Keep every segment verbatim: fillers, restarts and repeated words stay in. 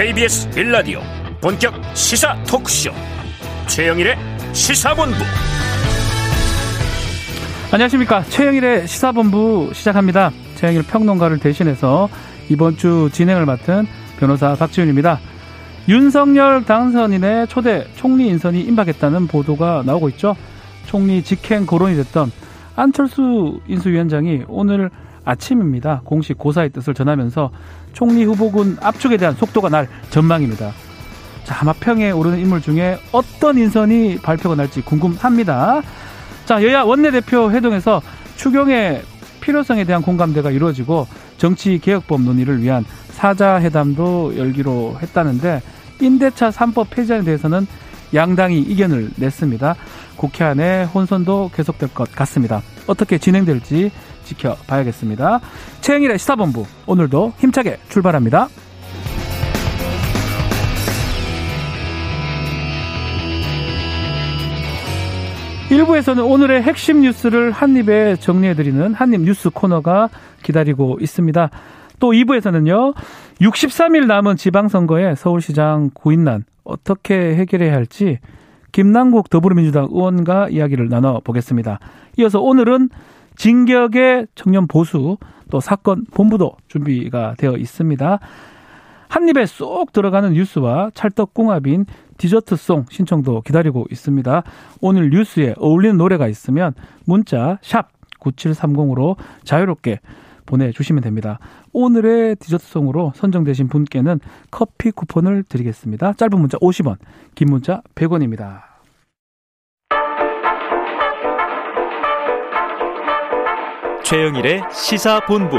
케이비에스 일 라디오 본격 시사 토크쇼 최영일의 시사본부. 안녕하십니까. 최영일의 시사본부 시작합니다. 최영일 평론가를 대신해서 이번 주 진행을 맡은 변호사 박지훈입니다. 윤석열 당선인의 초대 총리 인선이 임박했다는 보도가 나오고 있죠. 총리 직행 거론이 됐던 안철수 인수위원장이 오늘 아침입니다. 공식 고사의 뜻을 전하면서 총리 후보군 압축에 대한 속도가 날 전망입니다. 자, 마평에 오르는 인물 중에 어떤 인선이 발표가 날지 궁금합니다. 자, 여야 원내대표 회동에서 추경의 필요성에 대한 공감대가 이루어지고 정치개혁법 논의를 위한 사자회담도 열기로 했다는데, 임대차 삼법 폐지안에 대해서는 양당이 이견을 냈습니다. 국회 안에 혼선도 계속될 것 같습니다. 어떻게 진행될지 지켜봐야겠습니다. 최영일의 시사본부, 오늘도 힘차게 출발합니다. 일 부에서는 오늘의 핵심 뉴스를 한입에 정리해드리는 한입 뉴스 코너가 기다리고 있습니다. 또 이 부에서는요, 육십삼 일 남은 지방선거에 서울시장 구인난 어떻게 해결해야 할지 김남국 더불어민주당 의원과 이야기를 나눠보겠습니다. 이어서 오늘은 진격의 청년 보수, 또 사건 본부도 준비가 되어 있습니다. 한입에 쏙 들어가는 뉴스와 찰떡궁합인 디저트송 신청도 기다리고 있습니다. 오늘 뉴스에 어울리는 노래가 있으면 문자 샵 구칠삼공으로 자유롭게 보내주시면 됩니다. 오늘의 디저트송으로 선정되신 분께는 커피 쿠폰을 드리겠습니다. 짧은 문자 오십 원, 긴 문자 백 원입니다. 최영일의 시사본부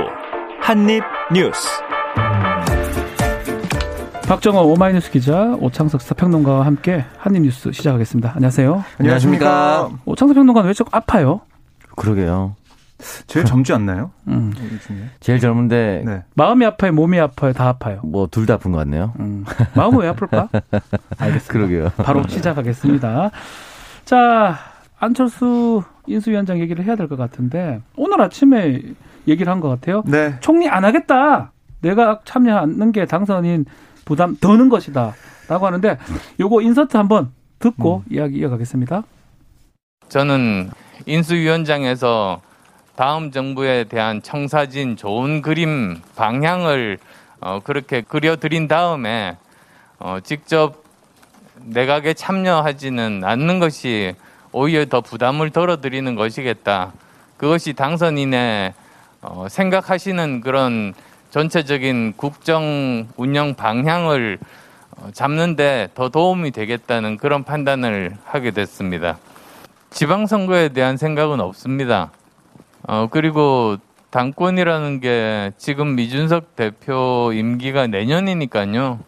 한입뉴스. 박정원 오마이뉴스 기자, 오창석 시사평론가와 함께 한입뉴스 시작하겠습니다. 안녕하세요. 안녕하십니까. 오창석 평론가는 왜 자꾸 아파요? 그러게요. 제일 젊지 않나요? 음. 제일 젊은데. 네. 마음이 아파요, 몸이 아파요, 다 아파요. 뭐 둘 다 아픈 것 같네요. 음. 마음은 왜 아플까? 알겠습니다. 그러게요. 바로 시작하겠습니다. 자, 안철수 인수위원장 얘기를 해야 될 것 같은데, 오늘 아침에 얘기를 한 것 같아요. 네. 총리 안 하겠다. 내가 참여하는 게 당선인 부담 더는 것이다 라고 하는데, 요거 인서트 한번 듣고 음. 이야기 이어가겠습니다. 저는 인수위원장에서 다음 정부에 대한 청사진, 좋은 그림, 방향을 어, 그렇게 그려드린 다음에 어, 직접 내각에 참여하지는 않는 것이 오히려 더 부담을 덜어드리는 것이겠다. 그것이 당선인의 어, 생각하시는 그런 전체적인 국정 운영 방향을 잡는 데 더 도움이 되겠다는 그런 판단을 하게 됐습니다. 지방선거에 대한 생각은 없습니다. 어, 그리고 당권이라는 게 지금 이준석 대표 임기가 내년이니까요.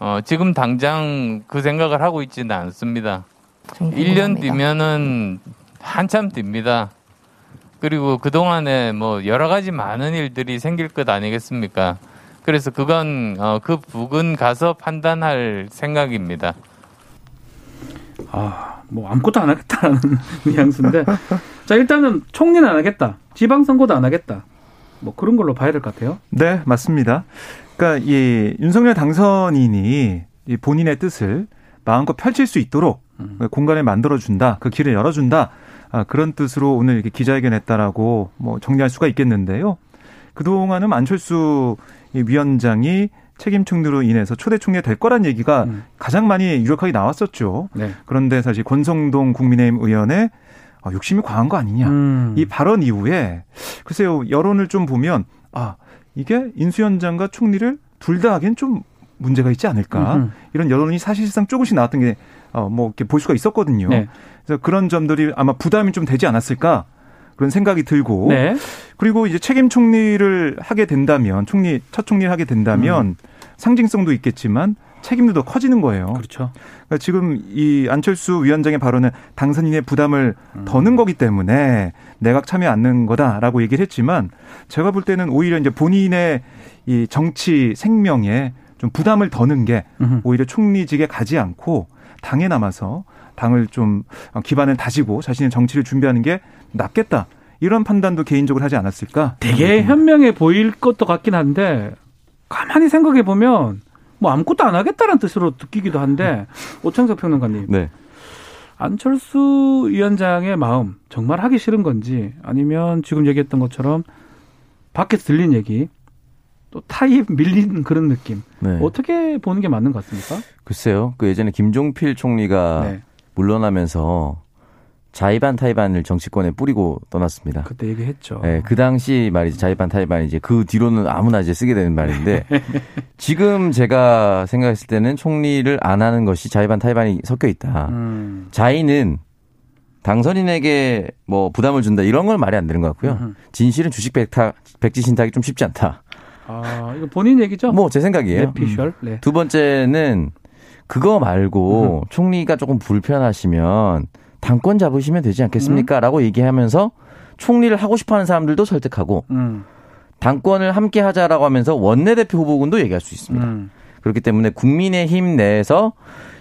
어, 지금 당장 그 생각을 하고 있지는 않습니다. 일 년 뒤면은 한참 뒤입니다. 그리고 그동안에 뭐 여러 가지 많은 일들이 생길 것 아니겠습니까? 그래서 그건 어, 그 부근 가서 판단할 생각입니다. 아, 뭐 아무것도 안 하겠다는 뉘앙스인데. 자, 일단은 총리는 안 하겠다. 지방선거도 안 하겠다. 뭐 그런 걸로 봐야 될 것 같아요. 네, 맞습니다. 그러니까 이 윤석열 당선인이 이 본인의 뜻을 마음껏 펼칠 수 있도록 음. 공간을 만들어준다. 그 길을 열어준다. 아, 그런 뜻으로 오늘 이렇게 기자회견했다라고 뭐 정리할 수가 있겠는데요. 그동안은 안철수 위원장이 책임 총리로 인해서 초대 총리가 될 거란 얘기가 음. 가장 많이 유력하게 나왔었죠. 네. 그런데 사실 권성동 국민의힘 의원의 아, 욕심이 과한 거 아니냐. 음. 이 발언 이후에 글쎄요, 여론을 좀 보면 아, 이게 인수위원장과 총리를 둘 다 하기엔 좀 문제가 있지 않을까. 음흠. 이런 여론이 사실상 조금씩 나왔던 게 어, 뭐, 이렇게 볼 수가 있었거든요. 네. 그래서 그런 점들이 아마 부담이 좀 되지 않았을까, 그런 생각이 들고. 네. 그리고 이제 책임 총리를 하게 된다면, 총리, 첫 총리를 하게 된다면, 음. 상징성도 있겠지만, 책임도 더 커지는 거예요. 그렇죠. 그러니까 지금 이 안철수 위원장의 발언은 당선인의 부담을 음. 더는 거기 때문에 내각 참여 않는 거다라고 얘기를 했지만, 제가 볼 때는 오히려 이제 본인의 이 정치 생명에 좀 부담을 더는 게 음흠. 오히려 총리직에 가지 않고, 당에 남아서 당을 좀 기반을 다지고 자신의 정치를 준비하는 게 낫겠다. 이런 판단도 개인적으로 하지 않았을까? 되게 현명해 보일 것도 같긴 한데, 가만히 생각해 보면 뭐 아무것도 안 하겠다는 뜻으로 느끼기도 한데 오창석 평론가님. 네. 안철수 위원장의 마음 정말 하기 싫은 건지 아니면 지금 얘기했던 것처럼 밖에서 들린 얘기 또 타입 밀린 그런 느낌 네. 어떻게 보는 게 맞는 것 같습니까? 글쎄요. 그 예전에 김종필 총리가 네. 물러나면서 자의반 타의반을 정치권에 뿌리고 떠났습니다. 그때 얘기했죠. 네, 그 당시 말이지 자의반 타의반 이제 그 뒤로는 아무나 이제 쓰게 되는 말인데 지금 제가 생각했을 때는 총리를 안 하는 것이 자의반 타의반이 섞여 있다. 음. 자의는 당선인에게 뭐 부담을 준다 이런 건 말이 안 되는 것 같고요. 음. 진실은 주식 백타, 백지 신탁이 좀 쉽지 않다. 아, 이거 본인 얘기죠? 뭐 제 생각이에요. 음. 네. 두 번째는 그거 말고 음. 총리가 조금 불편하시면. 당권 잡으시면 되지 않겠습니까? 음. 라고 얘기하면서 총리를 하고 싶어하는 사람들도 설득하고 음. 당권을 함께 하자라고 하면서 원내대표 후보군도 얘기할 수 있습니다. 음. 그렇기 때문에 국민의힘 내에서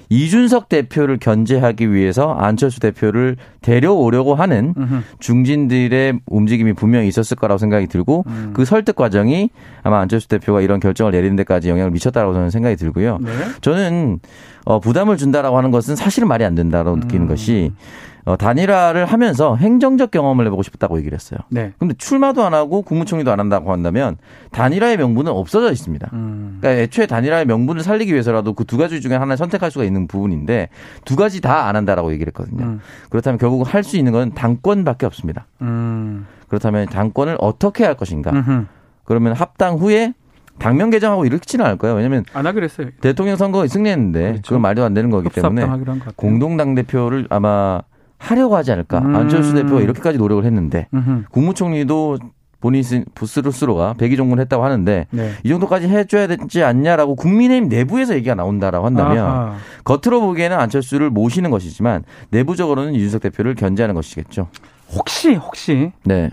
이준석 대표를 견제하기 위해서 안철수 대표를 데려오려고 하는 음흠. 중진들의 움직임이 분명히 있었을 거라고 생각이 들고 음. 그 설득 과정이 아마 안철수 대표가 이런 결정을 내리는 데까지 영향을 미쳤다고 저는 생각이 들고요. 네. 저는 어, 부담을 준다라고 하는 것은 사실은 말이 안 된다라고 음. 느끼는 것이 어, 단일화를 하면서 행정적 경험을 해보고 싶다고 얘기를 했어요. 네. 그런데 출마도 안 하고 국무총리도 안 한다고 한다면 단일화의 명분은 없어져 있습니다. 음. 그러니까 애초에 단일화의 명분을 살리기 위해서라도 그 두 가지 중에 하나를 선택할 수가 있는 부분인데 두 가지 다 안 한다라고 얘기를 했거든요. 음. 그렇다면 결국 할 수 있는 건 당권밖에 없습니다. 음. 그렇다면 당권을 어떻게 할 것인가. 음흠. 그러면 합당 후에 당명 개정하고 이렇지는 않을 거예요. 왜냐하면 안 하기로 했어요. 대통령 선거 승리했는데 그렇죠. 그건 말도 안 되는 거기 때문에 공동당대표를 아마 하려고 하지 않을까. 음. 안철수 대표가 이렇게까지 노력을 했는데 음흠. 국무총리도 본인 스스로가 백의종군을 했다고 하는데 네. 이 정도까지 해줘야 되지 않냐라고 국민의힘 내부에서 얘기가 나온다라고 한다면 아하. 겉으로 보기에는 안철수를 모시는 것이지만 내부적으로는 이준석 대표를 견제하는 것이겠죠. 혹시 혹시 네.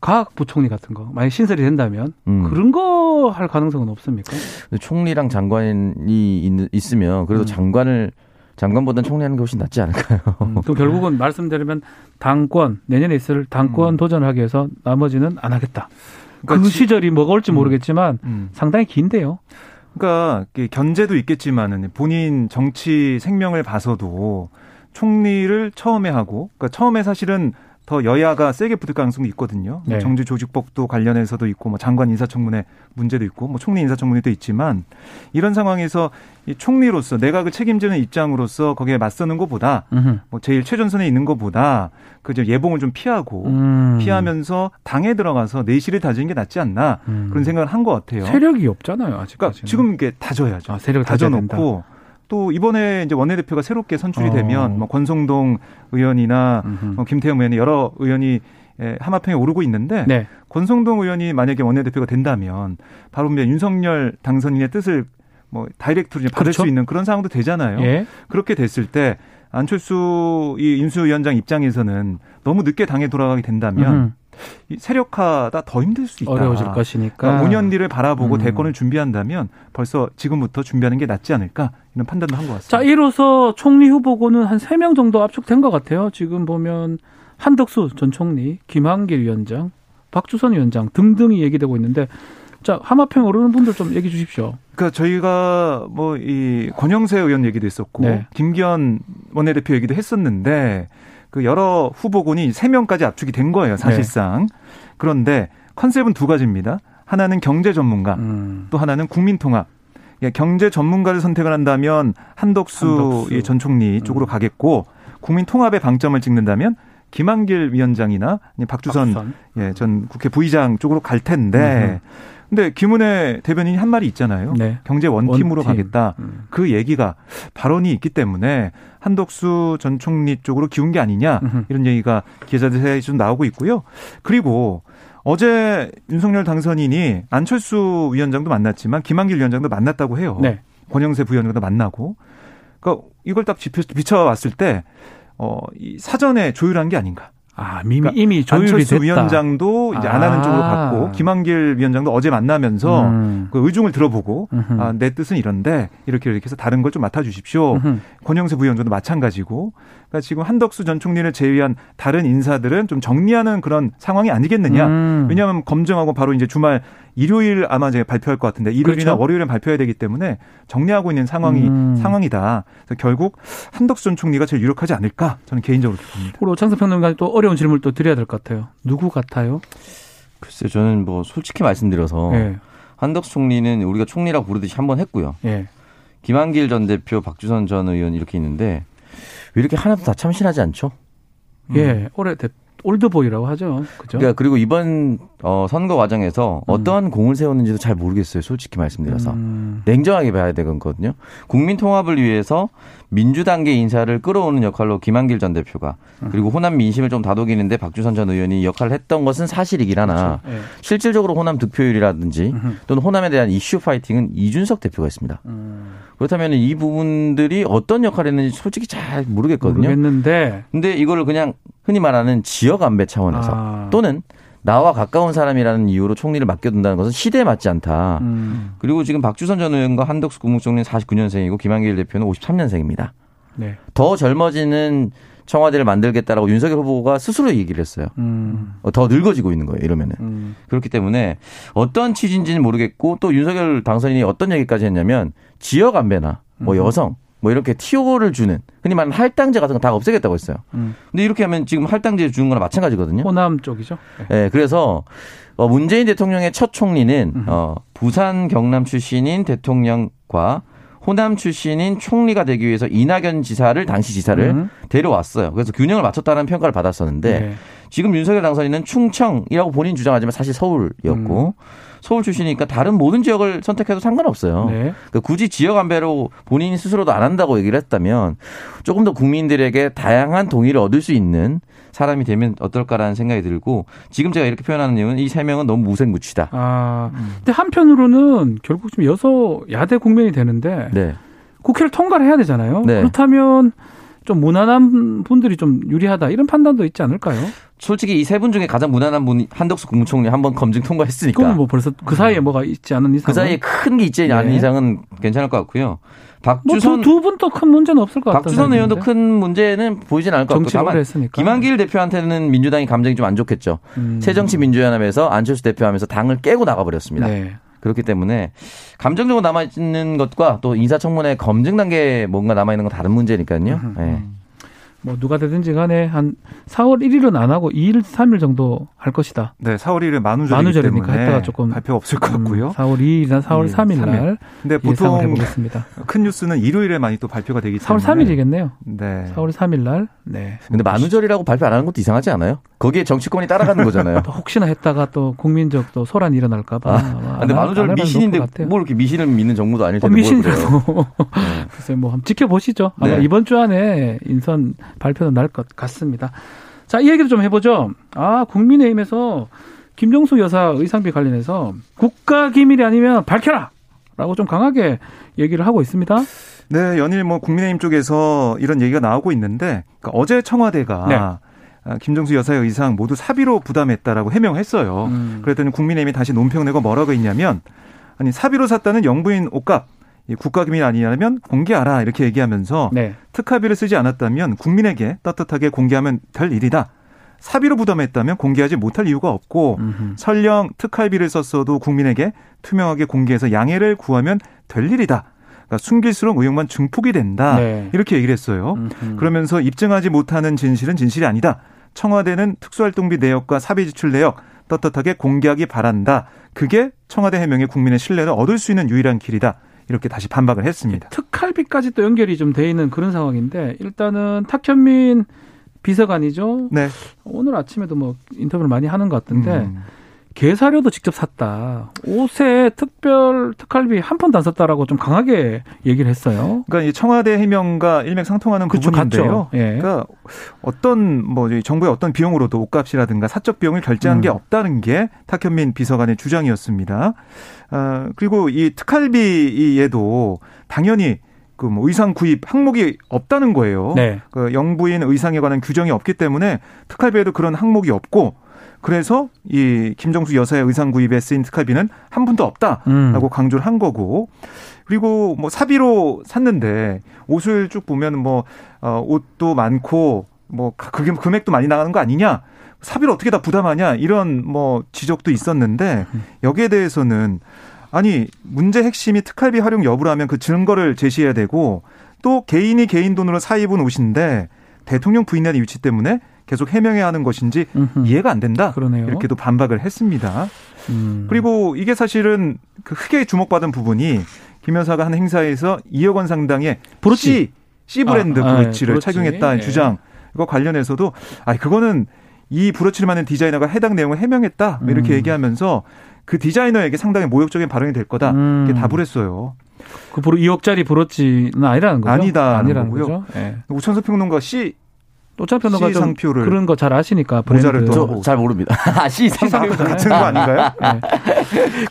과학부총리 같은 거 만약 신설이 된다면 음. 그런 거 할 가능성은 없습니까? 총리랑 장관이 있으면 그래도 음. 장관을 장관보다는 총리하는 게 훨씬 낫지 않을까요? 음, 그럼 결국은 말씀드리면 당권 내년에 있을 당권 음. 도전하기 위해서 나머지는 안 하겠다. 그러니까 그 지, 시절이 뭐가 올지 음, 모르겠지만 음. 상당히 긴데요. 그러니까 견제도 있겠지만은 본인 정치 생명을 봐서도 총리를 처음에 하고 그러니까 처음에 사실은 더 여야가 세게 붙을 가능성이 있거든요. 네. 정치조직법도 관련해서도 있고 뭐 장관 인사청문회 문제도 있고 뭐 총리 인사청문회도 있지만 이런 상황에서 이 총리로서 내가 그 책임지는 입장으로서 거기에 맞서는 것보다 으흠. 뭐 제일 최전선에 있는 것보다 그 예봉을 좀 피하고 음. 피하면서 당에 들어가서 내실을 다지는 게 낫지 않나 음. 그런 생각을 한 것 같아요. 세력이 없잖아요. 아직까지는. 그러니까 지금 이게 다져야죠. 아, 세력을 다져놓고. 또 이번에 이제 원내대표가 새롭게 선출이 되면 어. 뭐 권성동 의원이나 뭐 김태형 의원 여러 의원이 하마평에 오르고 있는데 네. 권성동 의원이 만약에 원내대표가 된다면 바로 이제 윤석열 당선인의 뜻을 뭐 다이렉트로 이제 받을 그렇죠? 수 있는 그런 상황도 되잖아요. 예. 그렇게 됐을 때 안철수 이 인수위원장 입장에서는 너무 늦게 당에 돌아가게 된다면 음흠. 세력화가 더 힘들 수 있다. 어려워질 것이니까. 오 년 뒤를 바라보고 음. 대권을 준비한다면 벌써 지금부터 준비하는 게 낫지 않을까 이런 판단도 한 것 같습니다. 자, 이로써 총리 후보고는 한 세 명 정도 압축된 것 같아요. 지금 보면 한덕수 전 총리, 김한길 위원장, 박주선 위원장 등등이 얘기되고 있는데 자, 하마평 오르는 분들 좀 얘기해 주십시오. 그러니까 저희가 뭐 이 권영세 의원 얘기도 했었고 네. 김기현 원내대표 얘기도 했었는데 그 여러 후보군이 세 명까지 압축이 된 거예요, 사실상. 네. 그런데 컨셉은 두 가지입니다. 하나는 경제 전문가, 음. 또 하나는 국민 통합. 그러니까 경제 전문가를 선택을 한다면 한덕수, 한덕수. 전 총리 음. 쪽으로 가겠고 국민 통합에 방점을 찍는다면 김한길 위원장이나 박주선, 박주선. 예, 전 국회 부의장 쪽으로 갈 텐데 음. 근데 김은혜 대변인이 한 말이 있잖아요. 네. 경제 원팀으로 원팀. 가겠다. 음. 그 얘기가 발언이 있기 때문에 한덕수 전 총리 쪽으로 기운 게 아니냐 음흠. 이런 얘기가 기자들 사이에 좀 나오고 있고요. 그리고 어제 윤석열 당선인이 안철수 위원장도 만났지만 김한길 위원장도 만났다고 해요. 네. 권영세 부위원장도 만나고. 그러니까 이걸 딱 비춰왔을 때 어, 이 사전에 조율한 게 아닌가. 아, 이미, 그러니까 이미 조율이 안철수 됐다. 위원장도 이제 아. 안 하는 쪽으로 갔고, 김한길 위원장도 어제 만나면서 음. 그 의중을 들어보고, 음흠. 아, 내 뜻은 이런데 이렇게 이렇게 해서 다른 걸 좀 맡아주십시오. 음흠. 권영세 부위원장도 마찬가지고, 그러니까 지금 한덕수 전 총리를 제외한 다른 인사들은 좀 정리하는 그런 상황이 아니겠느냐. 음. 왜냐하면 검증하고 바로 이제 주말 일요일 아마 이제 발표할 것 같은데 일요일이나 그렇죠? 월요일에 발표해야 되기 때문에 정리하고 있는 상황이 음. 상황이다. 그래서 결국 한덕수 전 총리가 제일 유력하지 않을까 저는 개인적으로 봅니다. 우리 오창석 평론가님 또 어려운 질문을 또 드려야 될 것 같아요. 누구 같아요? 글쎄 저는 뭐 솔직히 말씀드려서 네. 한덕수 총리는 우리가 총리라고 부르듯이 한번 했고요. 네. 김한길 전 대표, 박주선 전 의원 이렇게 있는데 왜 이렇게 하나도 다 참신하지 않죠? 예, 음. 네. 올해 대표. 올드보이라고 하죠. 그죠? 그러니까 그리고 이번 어, 선거 과정에서 음. 어떠한 공을 세웠는지도 잘 모르겠어요. 솔직히 말씀드려서. 음. 냉정하게 봐야 되거든요. 국민 통합을 위해서 민주당계 인사를 끌어오는 역할로 김한길 전 대표가 음. 그리고 호남 민심을 좀 다독이는데 박주선 전 의원이 역할을 했던 것은 사실이긴 하나 그렇죠. 예. 실질적으로 호남 득표율이라든지 음. 또는 호남에 대한 이슈 파이팅은 이준석 대표가 있습니다. 음. 그렇다면 이 부분들이 어떤 역할을 했는지 솔직히 잘 모르겠거든요. 모르겠는데. 근데 이걸 그냥 흔히 말하는 지역 안배 차원에서 아. 또는 나와 가까운 사람이라는 이유로 총리를 맡겨둔다는 것은 시대에 맞지 않다. 음. 그리고 지금 박주선 전 의원과 한덕수 국무총리는 사십구 년생이고 김한길 대표는 오십삼 년생입니다. 네. 더 젊어지는 청와대를 만들겠다라고 윤석열 후보가 스스로 얘기를 했어요. 음. 더 늙어지고 있는 거예요. 이러면은. 음. 그렇기 때문에 어떤 취지인지는 모르겠고 또 윤석열 당선인이 어떤 얘기까지 했냐면 지역 안배나 뭐 음. 여성 뭐 이렇게 티오를 주는 흔히 말하는 할당제 같은 거 다 없애겠다고 했어요. 음. 근데 이렇게 하면 지금 할당제 주는 거랑 마찬가지거든요. 호남 쪽이죠. 네. 네, 그래서 문재인 대통령의 첫 총리는 음. 어, 부산 경남 출신인 대통령과 호남 출신인 총리가 되기 위해서 이낙연 지사를 당시 지사를 음. 데려왔어요. 그래서 균형을 맞췄다는 평가를 받았었는데 네. 지금 윤석열 당선인은 충청이라고 본인 주장하지만 사실 서울이었고 음. 서울 출신이니까 다른 모든 지역을 선택해도 상관없어요. 네. 그러니까 굳이 지역 안배로 본인 스스로도 안 한다고 얘기를 했다면 조금 더 국민들에게 다양한 동의를 얻을 수 있는 사람이 되면 어떨까라는 생각이 들고 지금 제가 이렇게 표현하는 이유는 이 세 명은 너무 무색무취다. 아, 근데 한편으로는 결국 좀 여서 야대 국면이 되는데 네. 국회를 통과를 해야 되잖아요. 네. 그렇다면 좀 무난한 분들이 좀 유리하다 이런 판단도 있지 않을까요? 솔직히 이 세 분 중에 가장 무난한 분이 한덕수 국무총리 한번 검증 통과했으니까. 그건 뭐 벌써 그 사이에 뭐가 있지 않은 이상. 그 사이에 큰 게 있지 않은 네. 이상은 괜찮을 것 같고요. 박주선 뭐 두 분 또 큰 문제는 없을 것 같아요. 박주선 의원도 큰 문제는 보이진 않을 것 같고. 정치를 했으니까. 김한길 대표한테는 민주당이 감정이 좀 안 좋겠죠. 음. 새정치민주연합에서 안철수 대표하면서 당을 깨고 나가버렸습니다. 네. 그렇기 때문에 감정적으로 남아있는 것과 또 인사청문회 검증 단계에 뭔가 남아있는 건 다른 문제니까요. 네. 뭐 누가 되든지 간에 한 사월 일일은 안 하고 이일, 삼일 정도 할 것이다. 네, 사월 일일 만우절이기 만우절이니까 때문에 했다가 조금 발표 없을 것 같고요. 음, 사월 이일이나 사월 삼일 날 근데 보통 해보겠습니다. 큰 뉴스는 일요일에 많이 또 발표가 되기 때문에 사월 삼일이겠네요. 네. 사월 삼일 날. 네. 근데 만우절이라고 발표 안 하는 것도 이상하지 않아요? 거기에 정치권이 따라가는 거잖아요. 혹시나 했다가 또 국민적 또 소란이 일어날까 봐. 아, 근데 만우절 미신인데 뭐 이렇게 미신을 믿는 정부도 아닐 텐데. 어, 미신이라고. 네. 글쎄요. 뭐 한번 지켜보시죠. 아마 네. 이번 주 안에 인선 발표는 날 것 같습니다. 자, 이 얘기를 좀 해보죠. 아, 국민의힘에서 김종수 여사 의상비 관련해서 국가기밀이 아니면 밝혀라! 라고 좀 강하게 얘기를 하고 있습니다. 네, 연일 뭐 국민의힘 쪽에서 이런 얘기가 나오고 있는데 그러니까 어제 청와대가 네. 김정수 여사의 의상 모두 사비로 부담했다라고 해명했어요. 음. 그랬더니 국민의힘이 다시 논평 내고 뭐라고 했냐면 아니 사비로 샀다는 영부인 옷값 국가기밀 아니냐면 공개하라 이렇게 얘기하면서 네. 특화비를 쓰지 않았다면 국민에게 떳떳하게 공개하면 될 일이다. 사비로 부담했다면 공개하지 못할 이유가 없고 음흠. 설령 특활비를 썼어도 국민에게 투명하게 공개해서 양해를 구하면 될 일이다. 그러니까 숨길수록 의혹만 증폭이 된다. 네. 이렇게 얘기를 했어요. 음흠. 그러면서 입증하지 못하는 진실은 진실이 아니다. 청와대는 특수활동비 내역과 사비 지출 내역 떳떳하게 공개하기 바란다. 그게 청와대 해명에 국민의 신뢰를 얻을 수 있는 유일한 길이다. 이렇게 다시 반박을 했습니다. 특활비까지 또 연결이 좀 돼 있는 그런 상황인데 일단은 탁현민 비서관이죠. 네. 오늘 아침에도 뭐 인터뷰를 많이 하는 것 같은데 음. 개사료도 직접 샀다. 옷에 특별 특활비 한 푼도 안 썼다라고 좀 강하게 얘기를 했어요. 그러니까 이 청와대 해명과 일맥상통하는 그쵸, 부분인데요. 예. 그러니까 어떤 뭐 정부의 어떤 비용으로도 옷값이라든가 사적 비용을 결제한 음. 게 없다는 게 탁현민 비서관의 주장이었습니다. 아, 그리고 이 특활비에도 당연히 그 뭐 의상 구입 항목이 없다는 거예요. 네. 그 영부인 의상에 관한 규정이 없기 때문에 특활비에도 그런 항목이 없고, 그래서 이 김정수 여사의 의상 구입에 쓰인 특활비는 한 푼도 없다라고 음. 강조를 한 거고, 그리고 뭐 사비로 샀는데 옷을 쭉 보면 뭐 어, 옷도 많고 뭐 그게 금액도 많이 나가는 거 아니냐, 사비를 어떻게 다 부담하냐, 이런 뭐 지적도 있었는데, 여기에 대해서는 아니 문제 핵심이 특활비 활용 여부라면 그 증거를 제시해야 되고, 또 개인이 개인 돈으로 사 입은 옷인데 대통령 부인단의 위치 때문에 계속 해명해야 하는 것인지 음흠. 이해가 안 된다. 그러네요. 이렇게도 반박을 했습니다. 음. 그리고 이게 사실은 그 크게 주목받은 부분이 김 여사가 한 행사에서 이억 원 상당의 브로치, C, C 브랜드 아, 브로치를 아, 예. 착용했다는 예. 주장, 이거 관련해서도 아 그거는 이 브로치를 만든 디자이너가 해당 내용을 해명했다 이렇게 음. 얘기하면서 그 디자이너에게 상당히 모욕적인 발언이 될 거다 음. 이렇게 답을 했어요. 그 이억짜리 브로치는 아니라는 거죠? 아니다. 아니라는 거죠. 네. 오창석 평론가 C, 오창석 평론가 좀 상표를 그런 거 잘 아시니까 브랜드. 저 잘 모릅니다. 아, C 상표 같은 거 아닌가요? 네.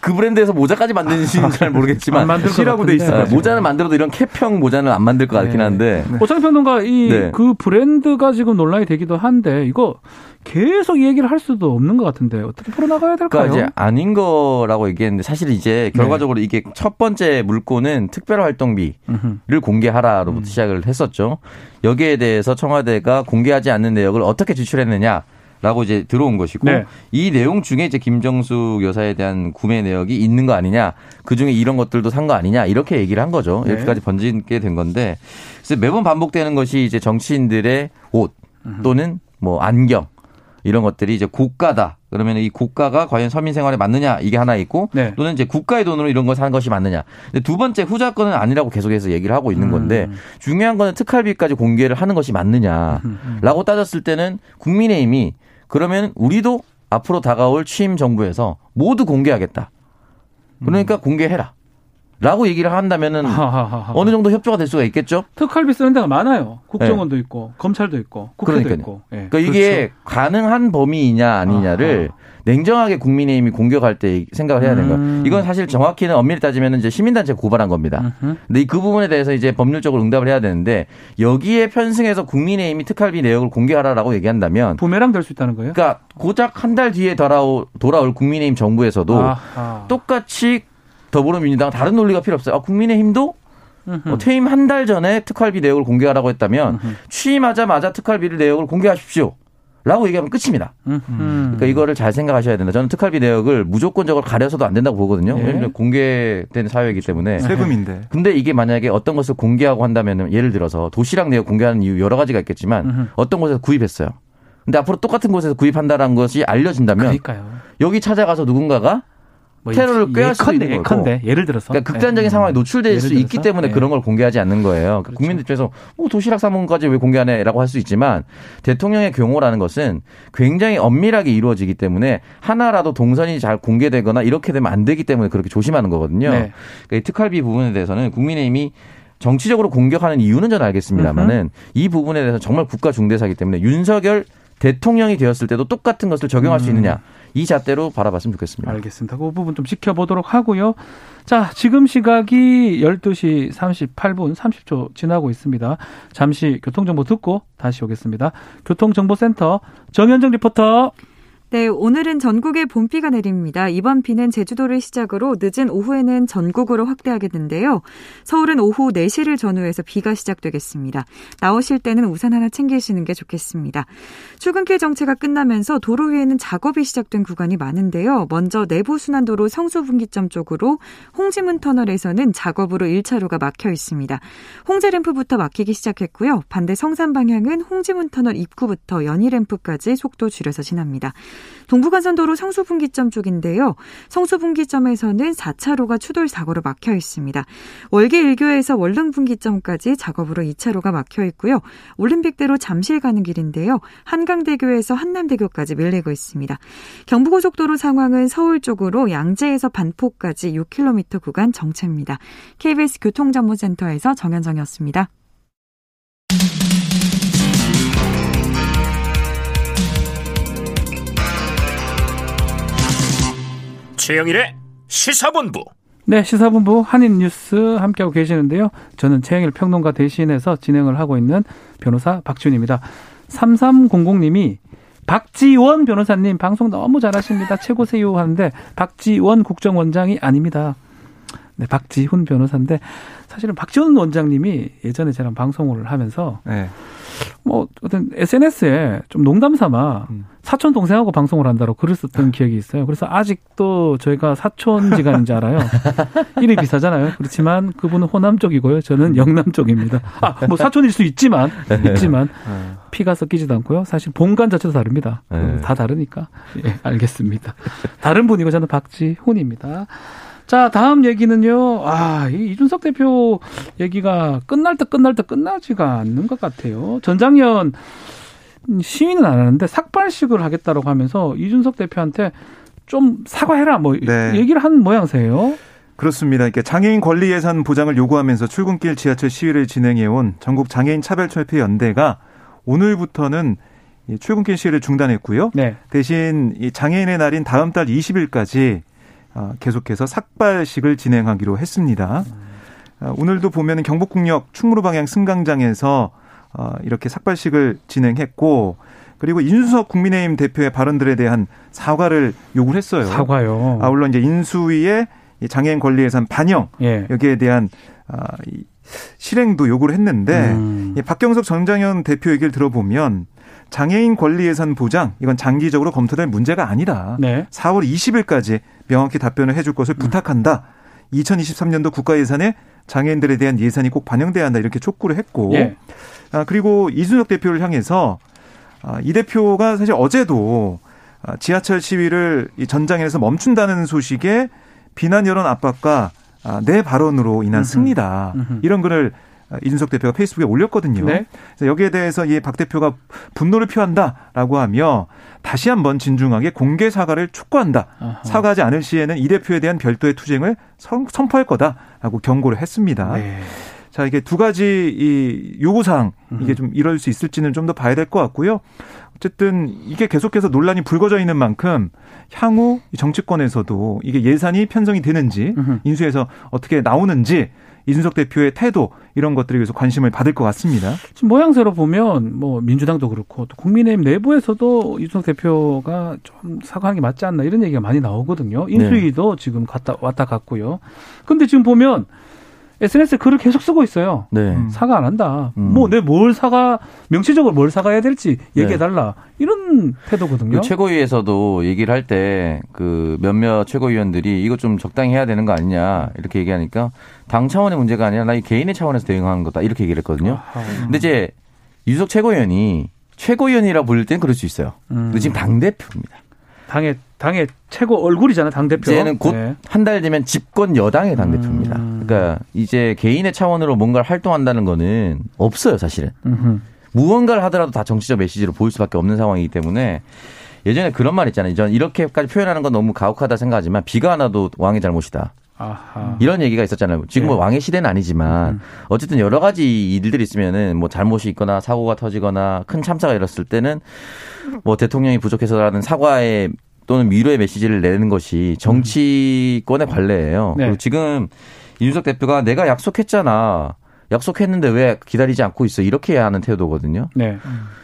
그 브랜드에서 모자까지 만드는지는 잘 모르겠지만 안 C라고 돼 있어요. 네. 모자는 만들어도 이런 캡형 모자는 안 만들 것 같긴 한데 네. 네. 오창석 평론가 이 그 네. 브랜드가 지금 논란이 되기도 한데 이거 계속 얘기를 할 수도 없는 것 같은데 어떻게 풀어나가야 될까요? 그러니까 이제 아닌 거라고 얘기했는데 사실 이제 결과적으로 네. 이게 첫 번째 물꼬는 특별활동비를 음흠. 공개하라로부터 음. 시작을 했었죠. 여기에 대해서 청와대가 공개하지 않는 내역을 어떻게 제출했느냐 라고 이제 들어온 것이고 네. 이 내용 중에 이제 김정숙 여사에 대한 구매 내역이 있는 거 아니냐, 그중에 이런 것들도 산 거 아니냐 이렇게 얘기를 한 거죠. 네. 이렇게까지 번지게 된 건데, 그래서 매번 반복되는 것이 이제 정치인들의 옷 또는 뭐 안경 이런 것들이 이제 고가다. 그러면 이 고가가 과연 서민 생활에 맞느냐 이게 하나 있고 네. 또는 이제 국가의 돈으로 이런 걸 사는 것이 맞느냐. 근데 두 번째 후자권은 아니라고 계속해서 얘기를 하고 있는 건데 음. 중요한 거는 특활비까지 공개를 하는 것이 맞느냐라고 따졌을 때는 국민의힘이 그러면 우리도 앞으로 다가올 취임 정부에서 모두 공개하겠다. 그러니까 음. 공개해라. 라고 얘기를 한다면은 하하하하. 어느 정도 협조가 될 수가 있겠죠. 특활비 쓰는 데가 많아요. 국정원도 네. 있고 검찰도 있고 국회도 그러니까요. 있고. 네. 그러니까 이게 그렇죠. 가능한 범위이냐 아니냐를 아하. 냉정하게 국민의힘이 공격할 때 생각을 해야 되는 거예요. 이건 사실 정확히는 엄밀히 따지면 이제 시민단체가 고발한 겁니다. 근데 그 부분에 대해서 이제 법률적으로 응답을 해야 되는데 여기에 편승해서 국민의힘이 특활비 내역을 공개하라라고 얘기한다면 부메랑 될 수 있다는 거예요? 그러니까 고작 한 달 뒤에 돌아올, 돌아올 국민의힘 정부에서도 아하. 똑같이 더불어민주당 다른 논리가 필요 없어요. 아, 국민의힘도 어, 퇴임 한 달 전에 특활비 내역을 공개하라고 했다면 으흠. 취임하자마자 특활비를 내역을 공개하십시오. 라고 얘기하면 끝입니다. 으흠. 그러니까 이거를 잘 생각하셔야 된다. 저는 특활비 내역을 무조건적으로 가려서도 안 된다고 보거든요. 예? 공개된 사회이기 때문에. 세금인데. 근데 이게 만약에 어떤 것을 공개하고 한다면 예를 들어서 도시락 내역 공개하는 이유 여러 가지가 있겠지만 으흠. 어떤 곳에서 구입했어요. 근데 앞으로 똑같은 곳에서 구입한다는 것이 알려진다면 그러니까요. 여기 찾아가서 누군가가 뭐 테러를 꾀할 수 있는 거고. 예를 들어서. 그러니까 극단적인 네. 상황에 노출될 수 들어서? 있기 때문에 네. 그런 걸 공개하지 않는 거예요. 그렇죠. 국민들 입장에서 뭐 도시락 사먹은까지 왜 공개하네라고 할 수 있지만 대통령의 경호라는 것은 굉장히 엄밀하게 이루어지기 때문에 하나라도 동선이 잘 공개되거나 이렇게 되면 안 되기 때문에 그렇게 조심하는 거거든요. 네. 그러니까 이 특활비 부분에 대해서는 국민의힘이 정치적으로 공격하는 이유는 저는 알겠습니다만은 이 부분에 대해서 정말 국가 중대사이기 때문에 윤석열 대통령이 되었을 때도 똑같은 것을 적용할 음. 수 있느냐 이 잣대로 바라봤으면 좋겠습니다. 알겠습니다. 그 부분 좀 지켜보도록 하고요. 자, 지금 시각이 열두 시 삼십팔 분 삼십 초 지나고 있습니다. 잠시 교통정보 듣고 다시 오겠습니다. 교통정보센터 정현정 리포터. 네, 오늘은 전국에 봄비가 내립니다. 이번 비는 제주도를 시작으로 늦은 오후에는 전국으로 확대하겠는데요. 서울은 오후 네 시를 전후해서 비가 시작되겠습니다. 나오실 때는 우산 하나 챙기시는 게 좋겠습니다. 출근길 정체가 끝나면서 도로 위에는 작업이 시작된 구간이 많은데요. 먼저 내부순환도로 성수분기점 쪽으로 홍지문 터널에서는 작업으로 일 차로가 막혀 있습니다. 홍제램프부터 막히기 시작했고요. 반대 성산 방향은 홍지문 터널 입구부터 연희램프까지 속도 줄여서 지납니다. 동부간선도로 성수분기점 쪽인데요. 성수분기점에서는 사 차로가 추돌사고로 막혀 있습니다. 월계 일 교에서 월릉분기점까지 작업으로 이 차로가 막혀 있고요. 올림픽대로 잠실 가는 길인데요. 한강대교에서 한남대교까지 밀리고 있습니다. 경부고속도로 상황은 서울 쪽으로 양재에서 반포까지 육 킬로미터 구간 정체입니다. 케이비에스 교통정보센터에서 정현정이었습니다. 최영일의 시사본부 네, 시사본부 한인뉴스 함께하고 계시는데요. 저는 최영일 평론가 대신해서 진행을 하고 있는 변호사 박준입니다. 삼삼공공님이 박지원 변호사님 방송 너무 잘하십니다. 최고세요 하는데 박지원 국정원장이 아닙니다. 네, 박지훈 변호사인데 사실은 박지원 원장님이 예전에 저랑 방송을 하면서 네. 뭐 어떤 에스엔에스에 좀 농담삼아 음. 사촌 동생하고 방송을 한다고 글을 썼던 기억이 있어요. 그래서 아직도 저희가 사촌지간인지 알아요. 이름이 비슷하잖아요. 그렇지만 그분은 호남 쪽이고요. 저는 영남 쪽입니다. 아, 뭐 사촌일 수 있지만 있지만 피가 섞이지도 않고요. 사실 본관 자체도 다릅니다. 다 다르니까. 예, 알겠습니다. 다른 분이고 저는 박지훈입니다. 자, 다음 얘기는요. 아, 이 이준석 대표 얘기가 끝날 듯 끝날 듯 끝나지가 않는 것 같아요. 전장연 시위는 안 하는데 삭발식을 하겠다라고 하면서 이준석 대표한테 좀 사과해라 뭐 네. 얘기를 한 모양새예요. 그렇습니다. 그러니까 장애인 권리 예산 보장을 요구하면서 출근길 지하철 시위를 진행해온 전국 장애인 차별철폐 연대가 오늘부터는 출근길 시위를 중단했고요. 네. 대신 이 장애인의 날인 다음 달 이십일까지 계속해서 삭발식을 진행하기로 했습니다. 오늘도 보면 경복궁역 충무로 방향 승강장에서 이렇게 삭발식을 진행했고, 그리고 이준석 국민의힘 대표의 발언들에 대한 사과를 요구를 했어요. 사과요. 아울러 이제 인수위의 장애인 권리 예산 반영 예. 여기에 대한 실행도 요구를 했는데 음. 박경석 전장현 대표 얘기를 들어보면 장애인 권리 예산 보장 이건 장기적으로 검토될 문제가 아니다. 네. 사월 이십일까지 명확히 답변을 해줄 것을 부탁한다. 음. 이천이십삼년도 국가 예산에 장애인들에 대한 예산이 꼭 반영돼야 한다 이렇게 촉구를 했고 예. 아, 그리고 이준석 대표를 향해서 아, 이 대표가 사실 어제도 아, 지하철 시위를 이 전장에서 멈춘다는 소식에 비난 여론 압박과 아, 내 발언으로 인한 음흠. 승리다. 음흠. 이런 글을 이준석 대표가 페이스북에 올렸거든요. 네. 그래서 여기에 대해서 이 박 대표가 분노를 표한다라고 하며 다시 한번 진중하게 공개 사과를 촉구한다. 아하. 사과하지 않을 시에는 이 대표에 대한 별도의 투쟁을 선포할 거다라고 경고를 했습니다. 네. 자, 이게 두 가지 이 요구사항 이게 좀 이럴 수 있을지는 좀 더 봐야 될 것 같고요. 어쨌든 이게 계속해서 논란이 불거져 있는 만큼 향후 정치권에서도 이게 예산이 편성이 되는지 인수에서 어떻게 나오는지 이준석 대표의 태도 이런 것들이 계속 관심을 받을 것 같습니다. 지금 모양새로 보면 뭐 민주당도 그렇고 또 국민의힘 내부에서도 이준석 대표가 좀 사과하는 게 맞지 않나 이런 얘기가 많이 나오거든요. 인수위도 네. 지금 갔다 왔다 갔고요. 그런데 지금 보면 에스엔에스에 글을 계속 쓰고 있어요. 네. 사과 안 한다. 음. 뭐 내 뭘 사과 명시적으로 뭘 사과해야 될지 얘기해달라. 네. 이런 태도거든요. 그 최고위에서도 얘기를 할 때 그 몇몇 최고위원들이 이거 좀 적당히 해야 되는 거 아니냐 이렇게 얘기하니까 당 차원의 문제가 아니라 나 이 개인의 차원에서 대응하는 거다 이렇게 얘기를 했거든요. 아, 음. 근데 이제 유석 최고위원이 최고위원이라 불릴 땐 그럴 수 있어요. 음. 근데 지금 당 대표입니다. 당의 당의 최고 얼굴이잖아요, 당 대표. 이제는 곧 한 달 네. 되면 집권 여당의 당 대표입니다. 음. 그러니까 이제 개인의 차원으로 뭔가를 활동한다는 거는 없어요, 사실은. 음흠. 무언가를 하더라도 다 정치적 메시지로 보일 수밖에 없는 상황이기 때문에 예전에 그런 말 있잖아요. 전 이렇게까지 표현하는 건 너무 가혹하다 생각하지만 비가 안 와도 왕의 잘못이다. 아하. 이런 얘기가 있었잖아요. 지금 뭐 네. 왕의 시대는 아니지만 어쨌든 여러 가지 일들이 있으면은 뭐 잘못이 있거나 사고가 터지거나 큰 참사가 일었을 때는 뭐 대통령이 부족해서라는 사과의 또는 위로의 메시지를 내는 것이 정치권의 관례예요. 네. 그리고 지금 이준석 대표가 내가 약속했잖아. 약속했는데 왜 기다리지 않고 있어? 이렇게 해야 하는 태도거든요. 네.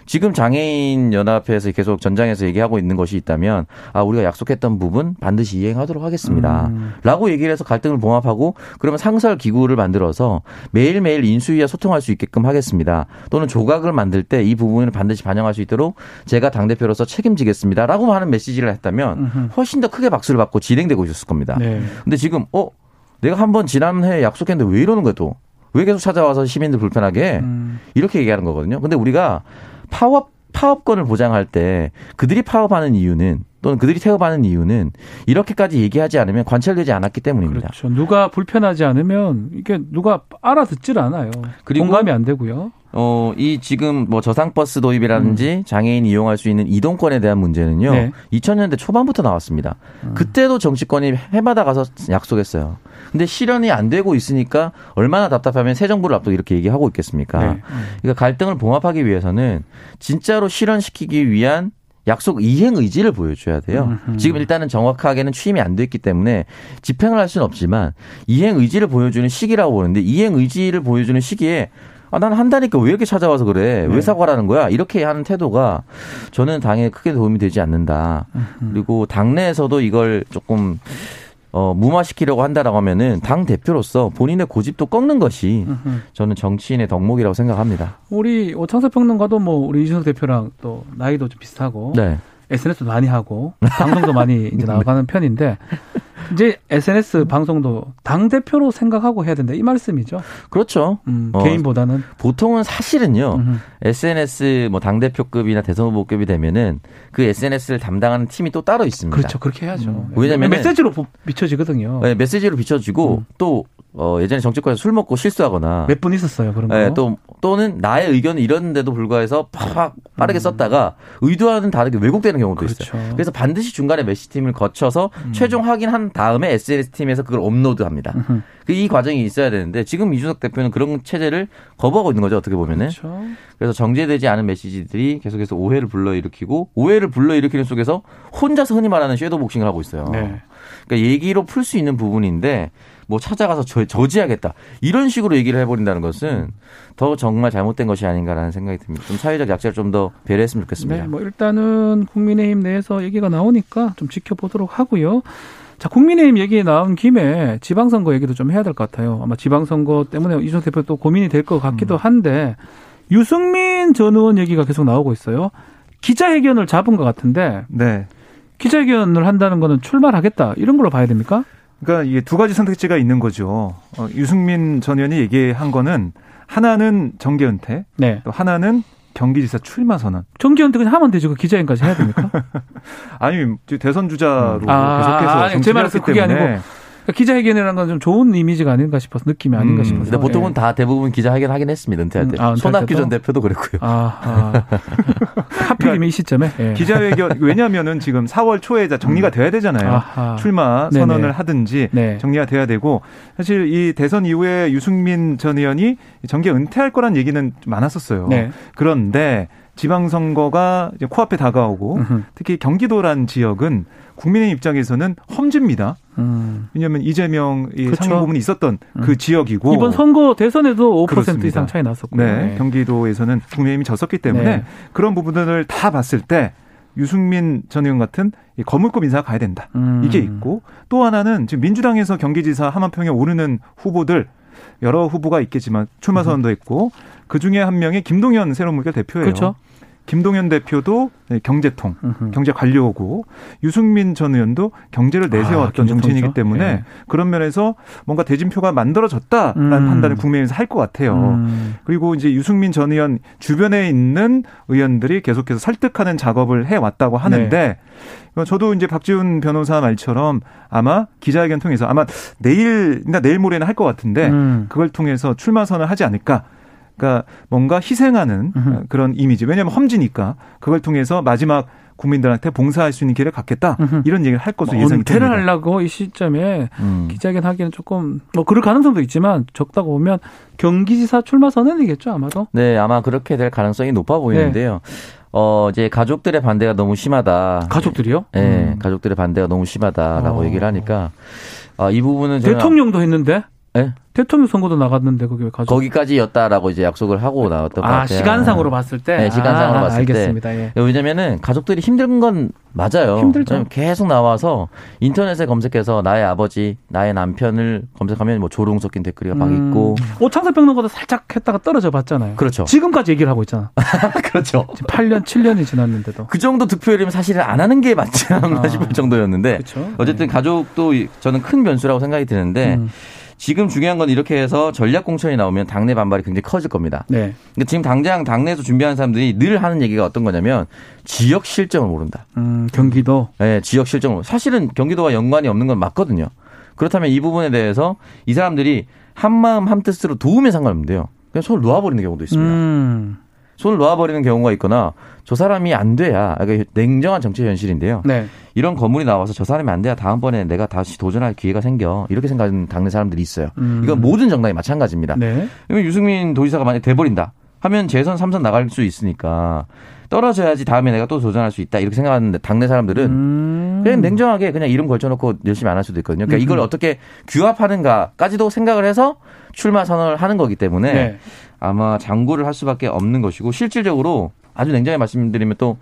지금 장애인 연합회에서 계속 전장에서 얘기하고 있는 것이 있다면 아 우리가 약속했던 부분 반드시 이행하도록 하겠습니다. 음. 라고 얘기를 해서 갈등을 봉합하고 그러면 상설 기구를 만들어서 매일매일 인수위와 소통할 수 있게끔 하겠습니다. 또는 조각을 만들 때 이 부분을 반드시 반영할 수 있도록 제가 당대표로서 책임지겠습니다. 라고 하는 메시지를 했다면 훨씬 더 크게 박수를 받고 진행되고 있었을 겁니다. 네. 근데 지금 어 내가 한번 지난해 약속했는데 왜 이러는 거야 또? 왜 계속 찾아와서 시민들 불편하게 해? 음. 이렇게 얘기하는 거거든요. 근데 우리가 파업, 파업권을 보장할 때 그들이 파업하는 이유는 또는 그들이 태업하는 이유는 이렇게까지 얘기하지 않으면 관철되지 않았기 때문입니다. 그렇죠. 누가 불편하지 않으면 이게 누가 알아듣질 않아요. 그리고 공감이 안 되고요. 어, 이 지금 뭐 저상버스 도입이라든지 음. 장애인 이용할 수 있는 이동권에 대한 문제는요. 네. 이천년대 초반부터 나왔습니다. 음. 그때도 정치권이 해마다 가서 약속했어요. 근데 실현이 안 되고 있으니까 얼마나 답답하면 새 정부를 앞두고 이렇게 얘기하고 있겠습니까? 네. 음. 그러니까 갈등을 봉합하기 위해서는 진짜로 실현시키기 위한 약속 이행 의지를 보여줘야 돼요. 음흠. 지금 일단은 정확하게는 취임이 안 됐기 때문에 집행을 할 수는 없지만 이행 의지를 보여주는 시기라고 보는데, 이행 의지를 보여주는 시기에 아, 난 한다니까 왜 이렇게 찾아와서 그래? 왜 사과라는 거야? 이렇게 하는 태도가 저는 당에 크게 도움이 되지 않는다. 그리고 당내에서도 이걸 조금 어, 무마시키려고 한다라고 하면은 당 대표로서 본인의 고집도 꺾는 것이 저는 정치인의 덕목이라고 생각합니다. 우리 오창석 평론가도 뭐 우리 이준석 대표랑 또 나이도 좀 비슷하고 네. 에스엔에스도 많이 하고 방송도 많이 이제 나가는 편인데 이제 에스엔에스 방송도 당 대표로 생각하고 해야 된다 이 말씀이죠. 그렇죠. 음, 개인보다는 어, 보통은 사실은요 음흠. 에스엔에스 뭐 당 대표급이나 대선 후보급이 되면은 그 에스엔에스를 담당하는 팀이 또 따로 있습니다. 그렇죠. 그렇게 해야죠. 음. 왜냐면 메시지로 비춰지거든요. 네, 메시지로 비춰지고 음. 또 어, 예전에 정치권에서 술 먹고 실수하거나 몇 분 있었어요 그런 거. 네, 또 또는 나의 의견을 이러는데도 불구해서 팍 빠르게 음. 썼다가 의도와는 다르게 왜곡되는 경우도 그렇죠. 있어요. 그래서 반드시 중간에 메시팀을 거쳐서 음. 최종 확인한 다음에 에스엔에스 팀에서 그걸 업로드합니다. 으흠. 이 과정이 있어야 되는데 지금 이준석 대표는 그런 체제를 거부하고 있는 거죠. 어떻게 보면은. 그렇죠. 그래서 정제되지 않은 메시지들이 계속해서 오해를 불러일으키고 오해를 불러일으키는 속에서 혼자서 흔히 말하는 섀도우 복싱을 하고 있어요. 네. 그러니까 얘기로 풀 수 있는 부분인데 뭐 찾아가서 저, 저지하겠다 이런 식으로 얘기를 해버린다는 것은 더 정말 잘못된 것이 아닌가라는 생각이 듭니다. 좀 사회적 약자를 좀 더 배려했으면 좋겠습니다. 네, 뭐 일단은 국민의힘 내에서 얘기가 나오니까 좀 지켜보도록 하고요. 자, 국민의힘 얘기 나온 김에 지방선거 얘기도 좀 해야 될 것 같아요. 아마 지방선거 때문에 이준석 대표 또 고민이 될 것 같기도 한데 유승민 전 의원 얘기가 계속 나오고 있어요. 기자회견을 잡은 것 같은데 네. 기자회견을 한다는 거는 출마하겠다 이런 걸로 봐야 됩니까? 그러니까 이게 두 가지 선택지가 있는 거죠. 어, 유승민 전 의원이 얘기한 거는 하나는 정계 은퇴, 네. 또 하나는 경기지사 출마 선언. 정기 은퇴 그냥 하면 되죠. 그 기자회견까지 해야 됩니까? 아니, 대선 주자로 아, 계속해서 정치를 했기 제 말은 그게 때문에. 아니고 그러니까 기자회견이라는 건 좀 좋은 이미지가 아닌가 싶어서 느낌이 아닌가 음, 싶어서. 근데 보통은 예. 다 대부분 기자회견 하긴 했습니다. 은퇴할 때. 음, 아, 손학규 전 대표도 그랬고요. 아, 아. 하필이면 이 시점에. 예. 기자회견 왜냐하면은 지금 사월 초에 정리가 음. 돼야 되잖아요. 아하. 출마 선언을 네네. 하든지 네. 정리가 돼야 되고 사실 이 대선 이후에 유승민 전 의원이 정계 은퇴할 거란 얘기는 많았었어요. 네. 그런데 지방선거가 이제 코앞에 다가오고 으흠. 특히 경기도란 지역은 국민의 입장에서는 험지입니다. 음. 왜냐하면 이재명 그렇죠. 상임 고문이 있었던 음. 그 지역이고. 이번 선거 대선에도 오 퍼센트 그렇습니다. 이상 차이 났었고. 네. 네. 경기도에서는 국민의힘이 졌었기 때문에 네. 그런 부분을 다 봤을 때 유승민 전 의원 같은 거물급 인사가 가야 된다. 음. 이게 있고 또 하나는 지금 민주당에서 경기지사 하만평에 오르는 후보들 여러 후보가 있겠지만 출마 선언도 했고 그중에 한 명이 김동연 새로운 물결 대표예요. 그렇죠. 김동연 대표도 경제통, 으흠. 경제 관료고 유승민 전 의원도 경제를 내세웠던 아, 정치인이기 때문에 네. 그런 면에서 뭔가 대진표가 만들어졌다라는 음. 판단을 국민에서 할 것 같아요. 음. 그리고 이제 유승민 전 의원 주변에 있는 의원들이 계속해서 설득하는 작업을 해왔다고 하는데 네. 저도 이제 박지훈 변호사 말처럼 아마 기자회견 통해서 아마 내일이나 내일 모레는 할 것 같은데 음. 그걸 통해서 출마 선언을 하지 않을까. 그러니까 뭔가 희생하는 으흠. 그런 이미지. 왜냐하면 험지니까 그걸 통해서 마지막 국민들한테 봉사할 수 있는 길을 갖겠다. 으흠. 이런 얘기를 할 것으로 뭐 예상이 됩니다. 은퇴를 하려고 이 시점에 음. 기자회견 하기는 조금 뭐 그럴 가능성도 있지만 적다고 보면 경기지사 출마 선언이겠죠 아마도. 네. 아마 그렇게 될 가능성이 높아 보이는데요. 네. 어, 이제 가족들의 반대가 너무 심하다. 가족들이요? 네. 음. 가족들의 반대가 너무 심하다라고 어. 얘기를 하니까 어, 이 부분은 제가 대통령도 했는데. 네? 대통령 선거도 나갔는데 거기 왜 가져? 거기까지였다라고 이제 약속을 하고 나왔던 아, 것 같아요. 시간상으로 봤을 때, 네, 시간상으로 아, 봤을 알겠습니다. 때, 알겠습니다. 예. 왜냐면은 가족들이 힘든 건 맞아요. 힘들죠. 계속 나와서 인터넷에 검색해서 나의 아버지, 나의 남편을 검색하면 뭐 조롱 섞인 댓글이 막 음. 있고. 오창석 평론가도 살짝 했다가 떨어져 봤잖아요. 그렇죠. 지금까지 얘기를 하고 있잖아. 그렇죠. 팔 년, 칠 년이 지났는데도 그 정도 득표율이면 사실은 안 하는 게 맞지 않나 싶을 아. 정도였는데. 그렇죠. 어쨌든 네. 가족도 저는 큰 변수라고 생각이 드는데. 음. 지금 중요한 건 이렇게 해서 전략 공천이 나오면 당내 반발이 굉장히 커질 겁니다. 네. 근데 지금 당장 당내에서 준비하는 사람들이 늘 하는 얘기가 어떤 거냐면 지역 실정을 모른다. 음, 경기도. 네, 지역 실정을. 사실은 경기도와 연관이 없는 건 맞거든요. 그렇다면 이 부분에 대해서 이 사람들이 한 마음 한 뜻으로 도움에 상관없는데요. 그냥 손을 놓아버리는 경우도 있습니다. 음. 손을 놓아버리는 경우가 있거나 저 사람이 안 돼야 그러니까 냉정한 정치 현실인데요. 네. 이런 거물이 나와서 저 사람이 안 돼야 다음번에 내가 다시 도전할 기회가 생겨 이렇게 생각하는 당내 사람들이 있어요. 음. 이건 모든 정당이 마찬가지입니다. 네. 유승민 도지사가 만약에 돼버린다. 하면 재선 삼선 나갈 수 있으니까 떨어져야지 다음에 내가 또 도전할 수 있다 이렇게 생각하는데 당내 사람들은 음. 그냥 냉정하게 그냥 이름 걸쳐놓고 열심히 안 할 수도 있거든요. 그러니까 음. 이걸 어떻게 규합하는가까지도 생각을 해서 출마 선언을 하는 거기 때문에 네. 아마 장구를 할 수밖에 없는 것이고 실질적으로 아주 냉정히 말씀드리면 또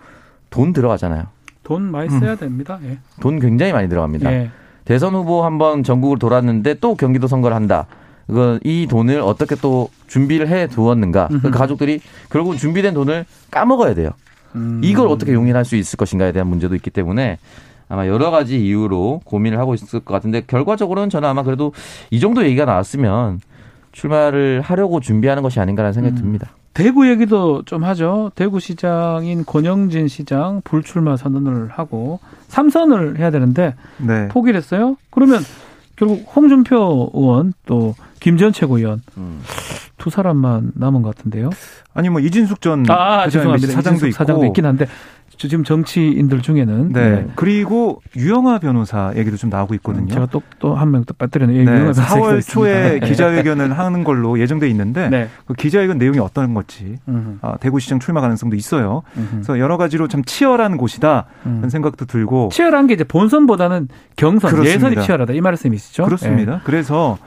돈 들어가잖아요. 돈 많이 써야 음. 됩니다. 예. 돈 굉장히 많이 들어갑니다. 예. 대선 후보 한번 전국을 돌았는데 또 경기도 선거를 한다. 이건 이 돈을 어떻게 또 준비를 해 두었는가. 그 가족들이 결국 준비된 돈을 까먹어야 돼요. 음. 이걸 어떻게 용인할 수 있을 것인가에 대한 문제도 있기 때문에 아마 여러 가지 이유로 고민을 하고 있을 것 같은데 결과적으로는 저는 아마 그래도 이 정도 얘기가 나왔으면 출마를 하려고 준비하는 것이 아닌가라는 생각이 음. 듭니다. 대구 얘기도 좀 하죠. 대구시장인 권영진 시장 불출마 선언을 하고 삼선을 해야 되는데 네. 포기를 했어요. 그러면 결국 홍준표 의원 또 김재원 최고위원 음. 두 사람만 남은 것 같은데요. 아니 뭐 이진숙 전 아, 죄송합니다. 사장도 있고 사장도 있긴 한데 지금 정치인들 중에는 네. 네. 그리고 유영하 변호사 얘기도 좀 나오고 있거든요. 제가 또 또 한 명 또 빠뜨리네요. 네. 사월 초에 기자회견을 하는 걸로 예정돼 있는데 네. 그 기자회견 내용이 어떤 건지 아, 대구시장 출마 가능성도 있어요. 음흠. 그래서 여러 가지로 참 치열한 곳이다 음. 그런 생각도 들고 치열한 게 이제 본선보다는 경선 그렇습니다. 예선이 치열하다 이 말씀이시죠? 그렇습니다. 네. 그래서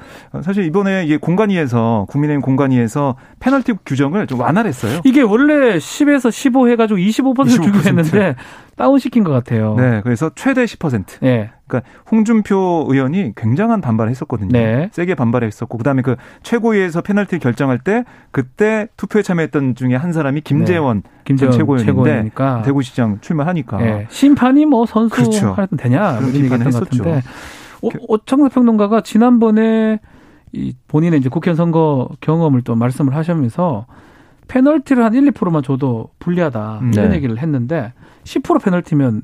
사실 이번에 이게 공관위에서 국민의힘 공관위에서 페널티 규정을 좀 완화를 했어요. 이게 원래 십에서 십오 해가지고 이십오 퍼센트 주기로 했는데 근데 다운시킨 것 같아요. 네, 그래서 최대 십 퍼센트. 네. 그러니까 홍준표 의원이 굉장한 반발을 했었거든요. 네. 세게 반발을 했었고 그다음에 그 최고위에서 페널티 결정할 때 그때 투표에 참여했던 중에 한 사람이 김재원, 네. 김재원 최고위원인데 대구시장 출마하니까. 네. 심판이 뭐 선수 그렇죠. 하여튼 되냐 그런 심판을 했었죠. 오창석 평론가가 지난번에 이 본인의 이제 국회의원 선거 경험을 또 말씀을 하시면서 페널티를 한 일, 이 퍼센트만 줘도 불리하다 이런 네. 얘기를 했는데 십 퍼센트 페널티면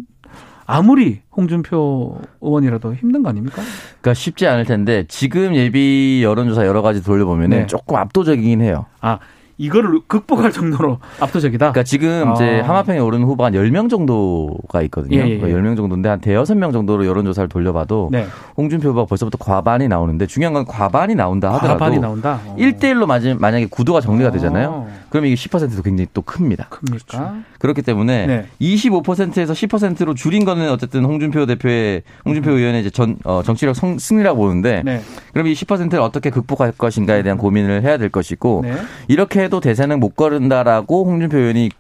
아무리 홍준표 의원이라도 힘든 거 아닙니까? 그러니까 쉽지 않을 텐데 지금 예비 여론조사 여러 가지 돌려보면 네. 조금 압도적이긴 해요. 아 이거를 극복할 정도로 압도적이다? 그러니까 지금 아. 이제 하마평에 오른 후보가 한 열 명 정도가 있거든요. 예, 예, 예. 그러니까 열 명 정도인데 한 대여섯 명 정도로 여론조사를 돌려봐도 네. 홍준표 후보가 벌써부터 과반이 나오는데 중요한 건 과반이 나온다 하더라도 과반이 나온다? 일 대 일로 맞으면 만약에 구도가 정리가 되잖아요. 그럼 이게 십 퍼센트도 굉장히 또 큽니다. 큽니까? 그렇기 때문에 네. 이십오 퍼센트에서 십 퍼센트로 줄인 거는 어쨌든 홍준표 대표의 홍준표 의원의 이제 전, 어, 정치력 성, 승리라고 보는데 네. 그럼 이 십 퍼센트를 어떻게 극복할 것인가에 대한 고민을 해야 될 것이고 네. 이렇게 도 대세는 못 거른다라고 홍준표 의원이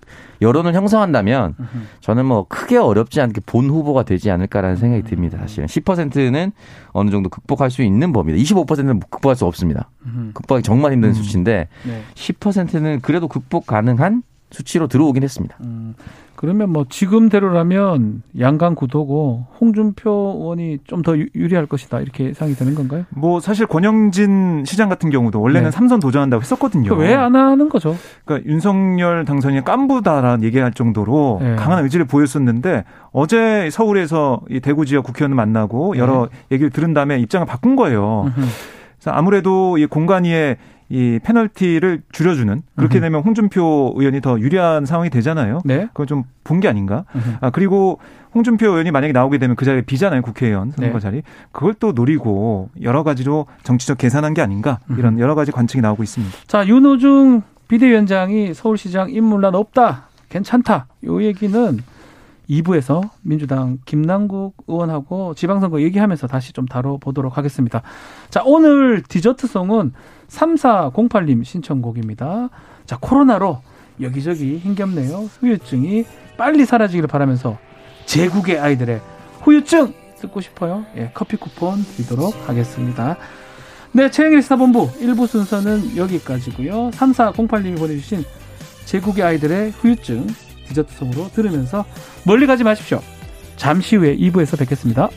여론을 형성한다면 저는 뭐 크게 어렵지 않게 본 후보가 되지 않을까라는 생각이 듭니다. 사실은 십 퍼센트는 어느 정도 극복할 수 있는 범위다. 이십오 퍼센트는 극복할 수 없습니다. 극복하기 정말 힘든 수치인데 십 퍼센트는 그래도 극복 가능한 수치로 들어오긴 했습니다. 음, 그러면 뭐 지금대로라면 양강 구도고 홍준표 의원이 좀 더 유리할 것이다 이렇게 예상이 되는 건가요? 뭐 사실 권영진 시장 같은 경우도 원래는 네. 삼선 도전한다고 했었거든요. 왜 안 하는 거죠? 그러니까 윤석열 당선인이 깐부다라는 얘기할 정도로 네. 강한 의지를 보였었는데 어제 서울에서 이 대구 지역 국회의원을 만나고 여러 네. 얘기를 들은 다음에 입장을 바꾼 거예요. 그래서 아무래도 이 공간위에 이 페널티를 줄여주는 그렇게 되면 홍준표 의원이 더 유리한 상황이 되잖아요. 네. 그걸 좀 본 게 아닌가. 아 그리고 홍준표 의원이 만약에 나오게 되면 그 자리에 비잖아요. 국회의원 선거 자리. 네. 그걸 또 노리고 여러 가지로 정치적 계산한 게 아닌가 이런 여러 가지 관측이 나오고 있습니다. 자 윤호중 비대위원장이 서울시장 인물난 없다. 괜찮다. 이 얘기는 이 부에서 민주당 김남국 의원하고 지방선거 얘기하면서 다시 좀 다뤄보도록 하겠습니다. 자, 오늘 디저트송은 삼사공팔 님 신청곡입니다. 자, 코로나로 여기저기 힘겹네요. 후유증이 빨리 사라지기를 바라면서 제국의 아이들의 후유증 듣고 싶어요. 예, 커피 쿠폰 드리도록 하겠습니다. 네, 최영일 시사본부 일 부 순서는 여기까지고요. 삼사공팔 님이 보내주신 제국의 아이들의 후유증 디저트송으로 들으면서 멀리 가지 마십시오. 잠시 후에 이 부에서 뵙겠습니다.